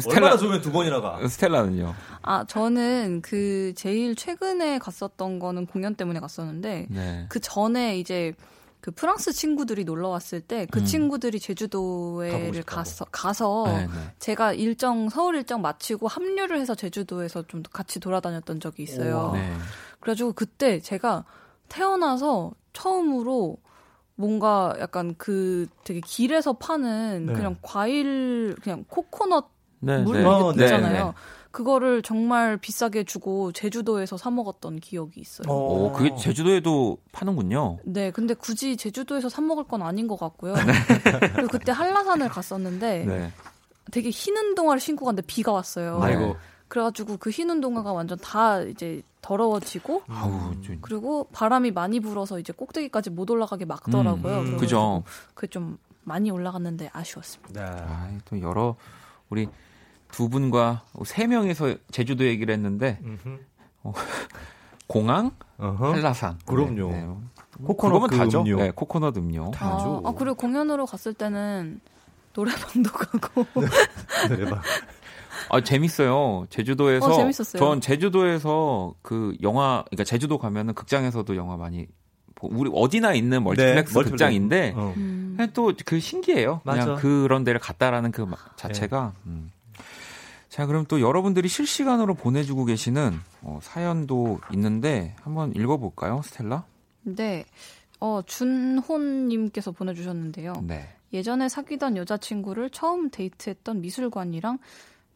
스텔라, 얼마나 좋으면 두 번이나 가. 스텔라는요? 아, 저는 그 제일 최근에 갔었던 거는 공연 때문에 갔었는데. 네. 그 전에 이제. 그 프랑스 친구들이 놀러 왔을 때 그, 음, 친구들이 제주도에를 가서, 가서 네, 네. 제가 일정 서울 일정 마치고 합류를 해서 제주도에서 좀 같이 돌아다녔던 적이 있어요. 네. 그래가지고 그때 제가 태어나서 처음으로 뭔가 약간 그 되게 길에서 파는, 네, 그냥 과일 그냥 코코넛, 네, 물, 네, 이렇게 있잖아요. 네, 네. 그거를 정말 비싸게 주고 제주도에서 사 먹었던 기억이 있어요. 오, 그게 제주도에도 파는군요. 네, 근데 굳이 제주도에서 사 먹을 건 아닌 것 같고요. 그리고 그때 한라산을 갔었는데, 네, 되게 흰 운동화를 신고 갔는데 비가 왔어요. 아이고. 그래가지고 그 흰 운동화가 완전 다 이제 더러워지고, 아우, 좀. 그리고 바람이 많이 불어서 이제 꼭대기까지 못 올라가게 막더라고요. 음, 음. 그죠. 그게 좀 많이 올라갔는데 아쉬웠습니다. 네. 아, 또 여러 우리. 두 분과 세 명에서 제주도 얘기를 했는데, 어, 공항, 어허. 한라산, 그럼요. 네, 네. 코코넛 그 다죠. 음료. 네, 코코넛 음료. 다죠. 아, 아, 그리고 공연으로 갔을 때는 노래방도 가고. 노래방. 아, 재밌어요. 제주도에서. 어, 재밌었어요. 전 제주도에서 그 영화, 그러니까 제주도 가면은 극장에서도 영화 많이. 우리 어디나 있는 멀티플렉스, 네, 극장인데, 어. 음. 또 그 신기해요. 맞아. 그냥 그런 데를 갔다라는 그 자체가. 네. 음. 자, 그럼 또 여러분들이 실시간으로 보내주고 계시는 어, 사연도 있는데 한번 읽어볼까요, 스텔라? 네, 어, 준혼님께서 보내주셨는데요. 네. 예전에 사귀던 여자친구를 처음 데이트했던 미술관이랑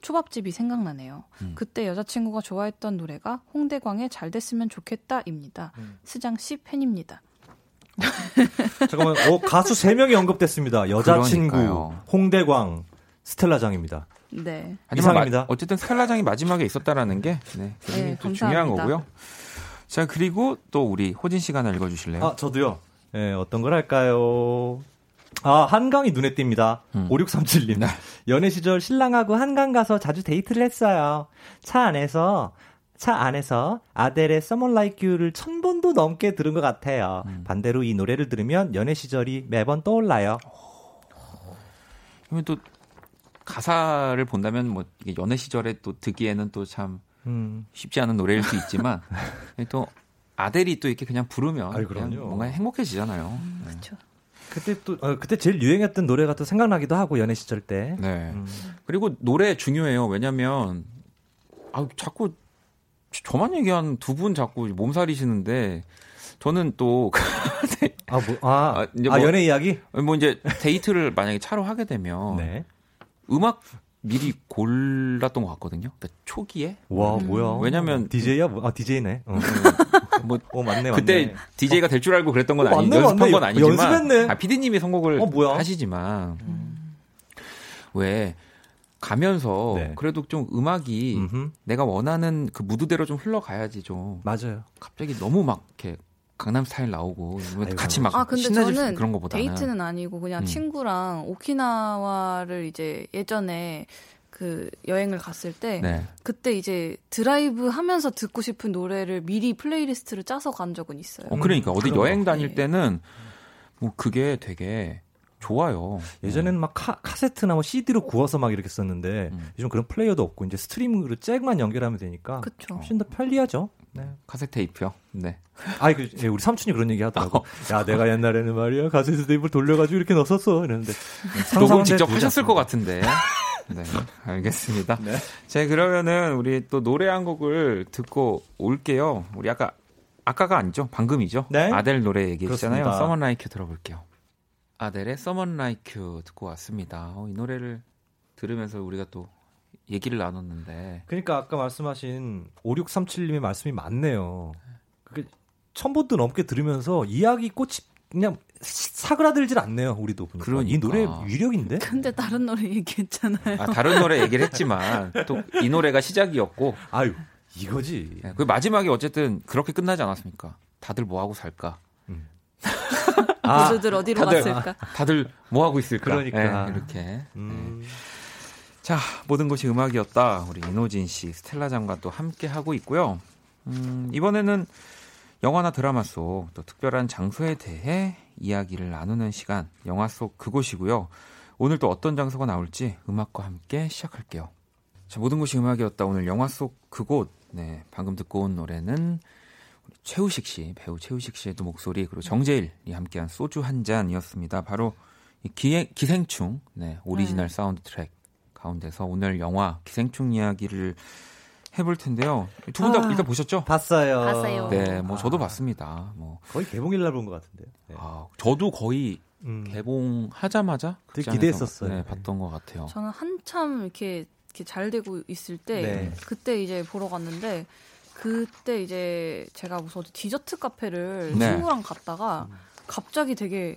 초밥집이 생각나네요. 음. 그때 여자친구가 좋아했던 노래가 홍대광의 잘 됐으면 좋겠다입니다. 음. 스장씨 팬입니다. 잠깐만, 어, 가수 세 명이 언급됐습니다. 여자친구, 그러니까요. 홍대광, 스텔라장입니다. 네. 이상입니다. 마, 어쨌든 스텔라장이 마지막에 있었다라는 게, 네, 굉장히, 네, 중요한 거고요. 자, 그리고 또 우리 호진 씨가 하나 읽어주실래요? 아, 저도요. 네, 어떤 걸 할까요? 아, 한강이 눈에 띕니다. 음. 오육삼칠님. 연애 시절 신랑하고 한강 가서 자주 데이트를 했어요. 차 안에서 차 안에서 아델의 Someone Like You를 천 번도 넘게 들은 것 같아요. 음. 반대로 이 노래를 들으면 연애 시절이 매번 떠올라요. 그러면 또 가사를 본다면 뭐 연애 시절에 또 듣기에는 또 참 음. 쉽지 않은 노래일 수 있지만 또 아델이 또 이렇게 그냥 부르면 아이, 그냥 뭔가 행복해지잖아요. 음, 그렇죠. 네. 그때 또 어, 그때 제일 유행했던 노래가 또 생각나기도 하고 연애 시절 때. 네. 음. 그리고 노래 중요해요. 왜냐하면 아 자꾸 저만 얘기한 두 분 자꾸 몸살이시는데 저는 또 아, 뭐, 아, 아, 뭐, 연애 이야기? 뭐 이제 데이트를 만약에 차로 하게 되면 네. 음악 미리 골랐던 것 같거든요. 그러니까 초기에. 와 음. 뭐야? 왜냐면 디제이야? 아 디제이네. 어. 뭐, 어, 맞네, 맞네. 그때 디제이가 될 줄 알고 그랬던 건 어, 아니고 연습한 맞네. 건 아니지만 연습했네. 아, 피디님이 선곡을 어, 하시지만 음. 왜 가면서 네. 그래도 좀 음악이 음흠. 내가 원하는 그 무드대로 좀 흘러가야지 좀 맞아요. 갑자기 너무 막 이렇게 강남스타일 나오고 아이고. 같이 막 아, 근데 신나질 저는 그런 거보다는 데이트는 아니고 그냥 음. 친구랑 오키나와를 이제 예전에 그 여행을 갔을 때 네. 그때 이제 드라이브 하면서 듣고 싶은 노래를 미리 플레이리스트를 짜서 간 적은 있어요. 어, 그러니까 어디 여행 다닐 네. 때는 뭐 그게 되게 좋아요. 예전에는 막 카, 카세트나 뭐 씨디로 구워서 막 이렇게 썼는데 음. 요즘 그런 플레이어도 없고 이제 스트리밍으로 잭만 연결하면 되니까 그쵸. 훨씬 더 편리하죠. 네. 카세트 테이프요? 네. 아이 그 우리 삼촌이 그런 얘기 하더라고. 야 내가 옛날에는 말이야 카세트 테이프를 돌려가지고 이렇게 넣었었어 이랬는데 녹음 직접 하셨을 것 같은데. 네, 알겠습니다. 네. 자, 그러면은 우리 또 노래 한 곡을 듣고 올게요. 우리 아까 아까가 아니죠? 방금이죠? 네? 아델 노래 얘기했잖아요. Someone Like You 들어볼게요. 아델의 Someone Like You 듣고 왔습니다. 어, 이 노래를 들으면서 우리가 또 얘기를 나눴는데. 그러니까 아까 말씀하신 오육삼칠님의 말씀이 맞네요. 그게 천 번도 넘게 들으면서 이야기 꽃이 그냥 사그라들질 않네요. 우리도 보니까. 그러니까. 이 노래 유력인데. 근데 다른 노래 얘기했잖아요. 아, 다른 노래 얘기를 했지만 또 이 노래가 시작이었고. 아유 이거지. 그 마지막에 어쨌든 그렇게 끝나지 않았습니까? 다들 뭐 하고 살까? 음. 아, 모두들 어디로 다들, 갔을까? 다들 뭐 하고 있을까? 그러니까 네, 이렇게. 음. 네. 자 모든 것이 음악이었다. 우리 이노진 씨, 스텔라장과 또 함께 하고 있고요. 음, 이번에는. 영화나 드라마 속 또 특별한 장소에 대해 이야기를 나누는 시간, 영화 속 그곳이고요. 오늘 또 어떤 장소가 나올지 음악과 함께 시작할게요. 자, 모든 곳이 음악이었다. 오늘 영화 속 그곳. 네, 방금 듣고 온 노래는 우리 최우식 씨, 배우 최우식 씨의 또 목소리 그리고 정재일이 함께한 소주 한 잔이었습니다. 바로 이 기행, 기생충 네, 오리지널 음. 사운드 트랙 가운데서 오늘 영화 기생충 이야기를 해볼 텐데요. 두 분 다 아, 일단 보셨죠? 봤어요. 봤어요. 네, 뭐 저도 아, 봤습니다. 뭐 거의 개봉일날 본 것 같은데요. 네. 아, 저도 거의 음. 개봉하자마자 되게 기대했었어요. 네, 봤던 것 같아요. 저는 한참 이렇게, 이렇게 잘 되고 있을 때 네. 그때 이제 보러 갔는데 그때 이제 제가 무슨 디저트 카페를 네. 친구랑 갔다가 갑자기 되게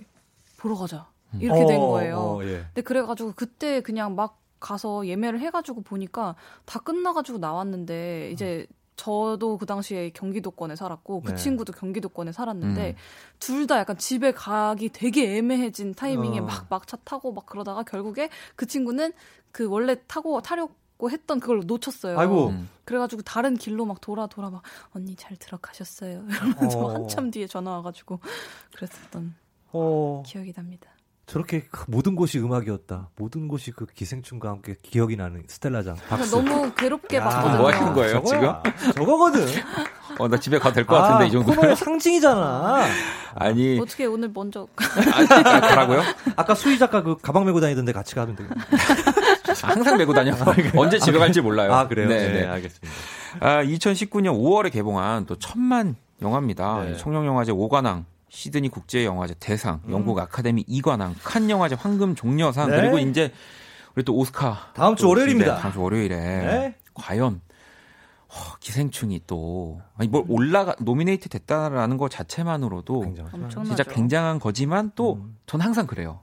보러 가자 이렇게 음. 된 거예요. 어, 어, 예. 근데 그래가지고 그때 그냥 막 가서 예매를 해가지고 보니까 다 끝나가지고 나왔는데 이제 저도 그 당시에 경기도권에 살았고 그 네. 친구도 경기도권에 살았는데 음. 둘 다 약간 집에 가기 되게 애매해진 타이밍에 어. 막 막차 타고 막 그러다가 결국에 그 친구는 그 원래 타고 타려고 했던 그걸 놓쳤어요. 아이고. 음. 그래가지고 다른 길로 막 돌아 돌아 막 언니 잘 들어가셨어요. 이러면서 어. 한참 뒤에 전화 와가지고 그랬었던 어. 기억이 납니다. 저렇게 모든 곳이 음악이었다. 모든 곳이 그 기생충과 함께 기억이 나는 스텔라장. 박수. 너무 괴롭게 봤거든요. 뭐 하는 거예요 저거야. 지금? 저거거든. 어, 나 집에 가도 될 것 같은데 아, 이 정도면. 코너의 상징이잖아. 아니. 어떻게 오늘 먼저 가라고요? 아, 아까 수희 작가 그 가방 메고 다니던데 같이 가면 되겠네. 항상 메고 다녀. 아, 그래. 언제 집에 아, 갈지 몰라요. 아 그래요? 네, 네. 네 알겠습니다. 아, 이천십구 년 오월에 개봉한 또 천만 영화입니다. 네. 청룡영화제 오관왕. 시드니 국제영화제 대상, 영국 음. 아카데미 이관왕, 칸 영화제 황금 종려상, 네. 그리고 이제 우리 또 오스카 다음 주 월요일입니다. 다음 주 월요일에 네. 과연 허, 기생충이 또 아니 뭘 올라가 노미네이트 됐다라는 것 자체만으로도 굉장하죠. 진짜 굉장한 거지만 또 전 음. 항상 그래요.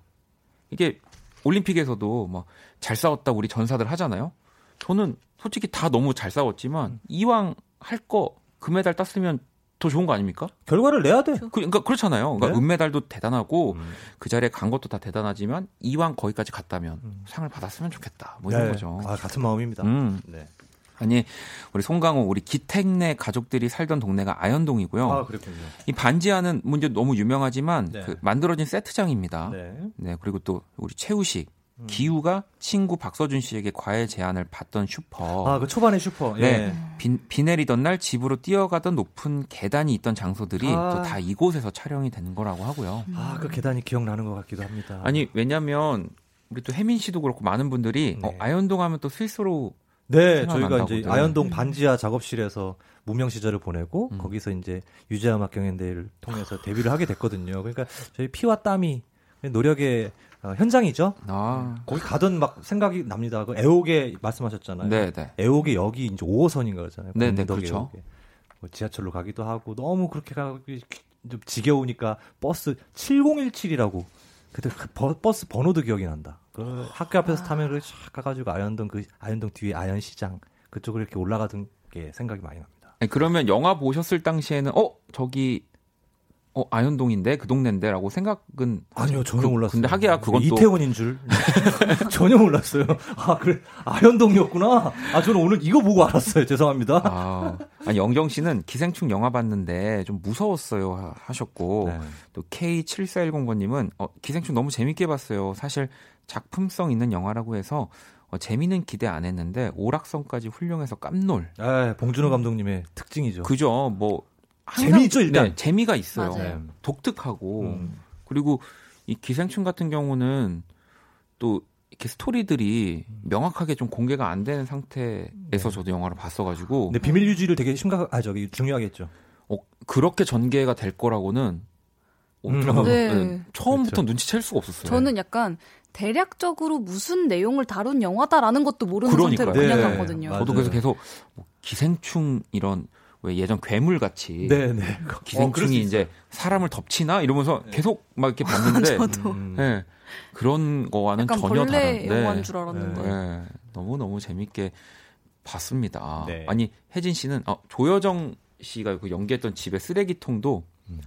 이게 올림픽에서도 막 잘 싸웠다 우리 전사들 하잖아요. 저는 솔직히 다 너무 잘 싸웠지만 음. 이왕 할 거 금메달 땄으면 더 좋은 거 아닙니까? 결과를 내야 돼. 그, 그러니까 그렇잖아요. 그러니까 네? 은메달도 대단하고 음. 그 자리에 간 것도 다 대단하지만 이왕 거기까지 갔다면 음. 상을 받았으면 좋겠다. 뭐 이런 네. 거죠. 아, 같은 마음입니다. 음. 네. 아니 우리 송강호 우리 기택네 가족들이 살던 동네가 아현동이고요. 아 그렇군요. 이 반지하는 문제 너무 유명하지만 네. 그 만들어진 세트장입니다. 네. 네. 그리고 또 우리 최우식 음. 기우가 친구 박서준 씨에게 과외 제안을 받던 슈퍼. 아, 그 초반의 슈퍼. 예. 네. 비, 비 내리던 날 집으로 뛰어가던 높은 계단이 있던 장소들이 아. 또 다 이곳에서 촬영이 된 거라고 하고요. 아, 그 계단이 기억나는 것 같기도 합니다. 아니, 왜냐면 우리 또 혜민 씨도 그렇고 많은 분들이 네. 어, 아현동 하면 또 스위스로 네, 저희가 이제 아현동 반지하 작업실에서 무명 시절을 보내고 음. 거기서 이제 유재하 막경연대회를 통해서 데뷔를 하게 됐거든요. 그러니까 저희 피와 땀이 노력의 어, 현장이죠. 아. 거기 가던 막 생각이 납니다. 그 애옥에 말씀하셨잖아요. 네네. 애옥에 여기 이제 오 호선인가 그러잖아요. 네네, 그렇죠. 뭐 지하철로 가기도 하고 너무 그렇게 가기 좀 지겨우니까 버스 칠공일칠이라고 그때 버, 버스 번호도 기억이 난다. 그 학교 앞에서 타면 쫙 가가지고 아현동 그 아현동 뒤에 아현시장 그쪽으로 이렇게 올라가던 게 생각이 많이 납니다. 아니, 그러면 영화 보셨을 당시에는 어 저기 어 아현동인데 그 동네인데라고 생각은 아니요 전혀 그, 몰랐어요. 근데 하기야 그건 이태원인 또... 줄 전혀 몰랐어요. 아 그래 아현동이었구나. 아 저는 오늘 이거 보고 알았어요. 죄송합니다. 아 아니, 영정 씨는 기생충 영화 봤는데 좀 무서웠어요 하, 하셨고 네. 또 케이 칠사일공번님은 어, 기생충 너무 재밌게 봤어요. 사실 작품성 있는 영화라고 해서 어, 재미는 기대 안 했는데 오락성까지 훌륭해서 깜놀. 아 봉준호 감독님의 특징이죠. 그죠 뭐. 재미있죠 일단 네, 재미가 있어요. 맞아요. 독특하고 음. 그리고 이 기생충 같은 경우는 또 이렇게 스토리들이 명확하게 좀 공개가 안 되는 상태에서 네. 저도 영화를 봤어가지고 근데 비밀 유지를 되게 심각 아 저기 중요하겠죠. 어, 그렇게 전개가 될 거라고는 음. 어, 네. 네. 처음부터 그렇죠. 눈치챌 수가 없었어요. 저는 약간 대략적으로 무슨 내용을 다룬 영화다라는 것도 모르는 그러니까요. 상태로 그냥 갔거든요. 네. 저도 그래서 계속 뭐 기생충 이런 왜 예전 괴물 같이 기생충이 어, 이제 사람을 덮치나 이러면서 네. 계속 막 이렇게 봤는데 저도. 네. 그런 거와는 전혀 다른데 영화인 줄 알았는데 네. 네. 너무 너무 재밌게 봤습니다. 네. 아니 혜진 씨는 어, 조여정 씨가 그 연기했던 집의 쓰레기통도 음.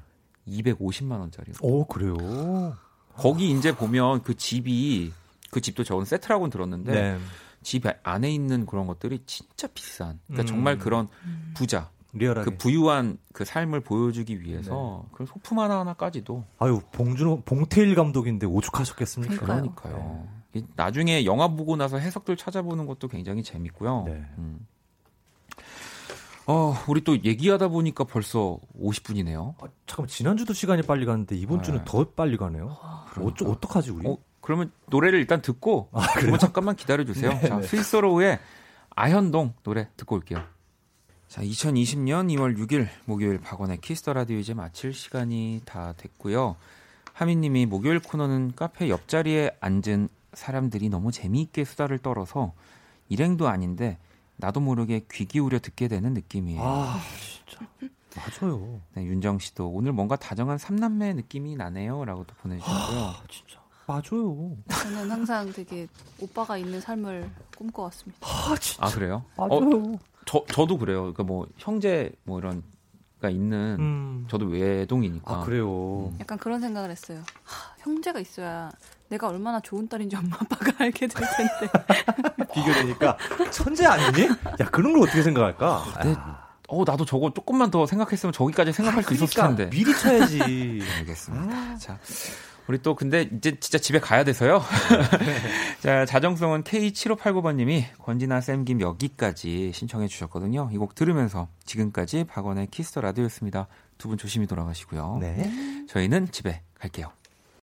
이백오십만 원짜리. 오 그래요. 거기 이제 보면 그 집이 그 집도 저는 세트라고는 들었는데. 네. 집 안에 있는 그런 것들이 진짜 비싼. 그러니까 음. 정말 그런 부자, 리얼하게. 그 부유한 그 삶을 보여주기 위해서 네. 그런 소품 하나 하나까지도. 아유 봉준호, 봉태일 감독인데 오죽하셨겠습니까? 그러니까요. 네. 나중에 영화 보고 나서 해석들 찾아보는 것도 굉장히 재밌고요. 네. 음. 어, 우리 또 얘기하다 보니까 벌써 오십 분이네요. 아, 잠깐만 지난주도 시간이 빨리 갔는데 이번 네. 주는 더 빨리 가네요. 어쩌 어떡하지 우리? 어, 그러면 노래를 일단 듣고 아, 잠깐만 기다려주세요. 네, 자, 네. 스위스로우의 아현동 노래 듣고 올게요. 자, 이천이십년 이월 육일 목요일 박원의 키스 더 라디오 이제 마칠 시간이 다 됐고요. 하민님이 목요일 코너는 카페 옆자리에 앉은 사람들이 너무 재미있게 수다를 떨어서 일행도 아닌데 나도 모르게 귀 기울여 듣게 되는 느낌이에요. 아 진짜 맞아요. 네, 윤정 씨도 오늘 뭔가 다정한 삼남매 느낌이 나네요 라고 또 보내주셨고요. 아 진짜 맞아요. 저는 항상 되게 오빠가 있는 삶을 꿈꿔왔습니다. 아, 진짜. 아 그래요? 맞아요. 어, 저 저도 그래요. 그러니까 뭐 형제 뭐 이런가 있는 음. 저도 외동이니까. 아 그래요. 음. 약간 그런 생각을 했어요. 하, 형제가 있어야 내가 얼마나 좋은 딸인지 엄마 아빠가 알게 될 텐데. 비교되니까 천재 아니니? 야 그런 걸 어떻게 생각할까? 네. 어 나도 저거 조금만 더 생각했으면 저기까지 생각할 아, 수 있었을 텐데. 미리 쳐야지. 알겠습니다. 아. 자. 우리 또 근데 이제 진짜 집에 가야 돼서요. 자, 자정성은 케이 칠오팔구번님이 권진아 쌤김 여기까지 신청해 주셨거든요. 이 곡 들으면서 지금까지 박원의 키스 더 라디오였습니다. 두 분 조심히 돌아가시고요. 네. 저희는 집에 갈게요.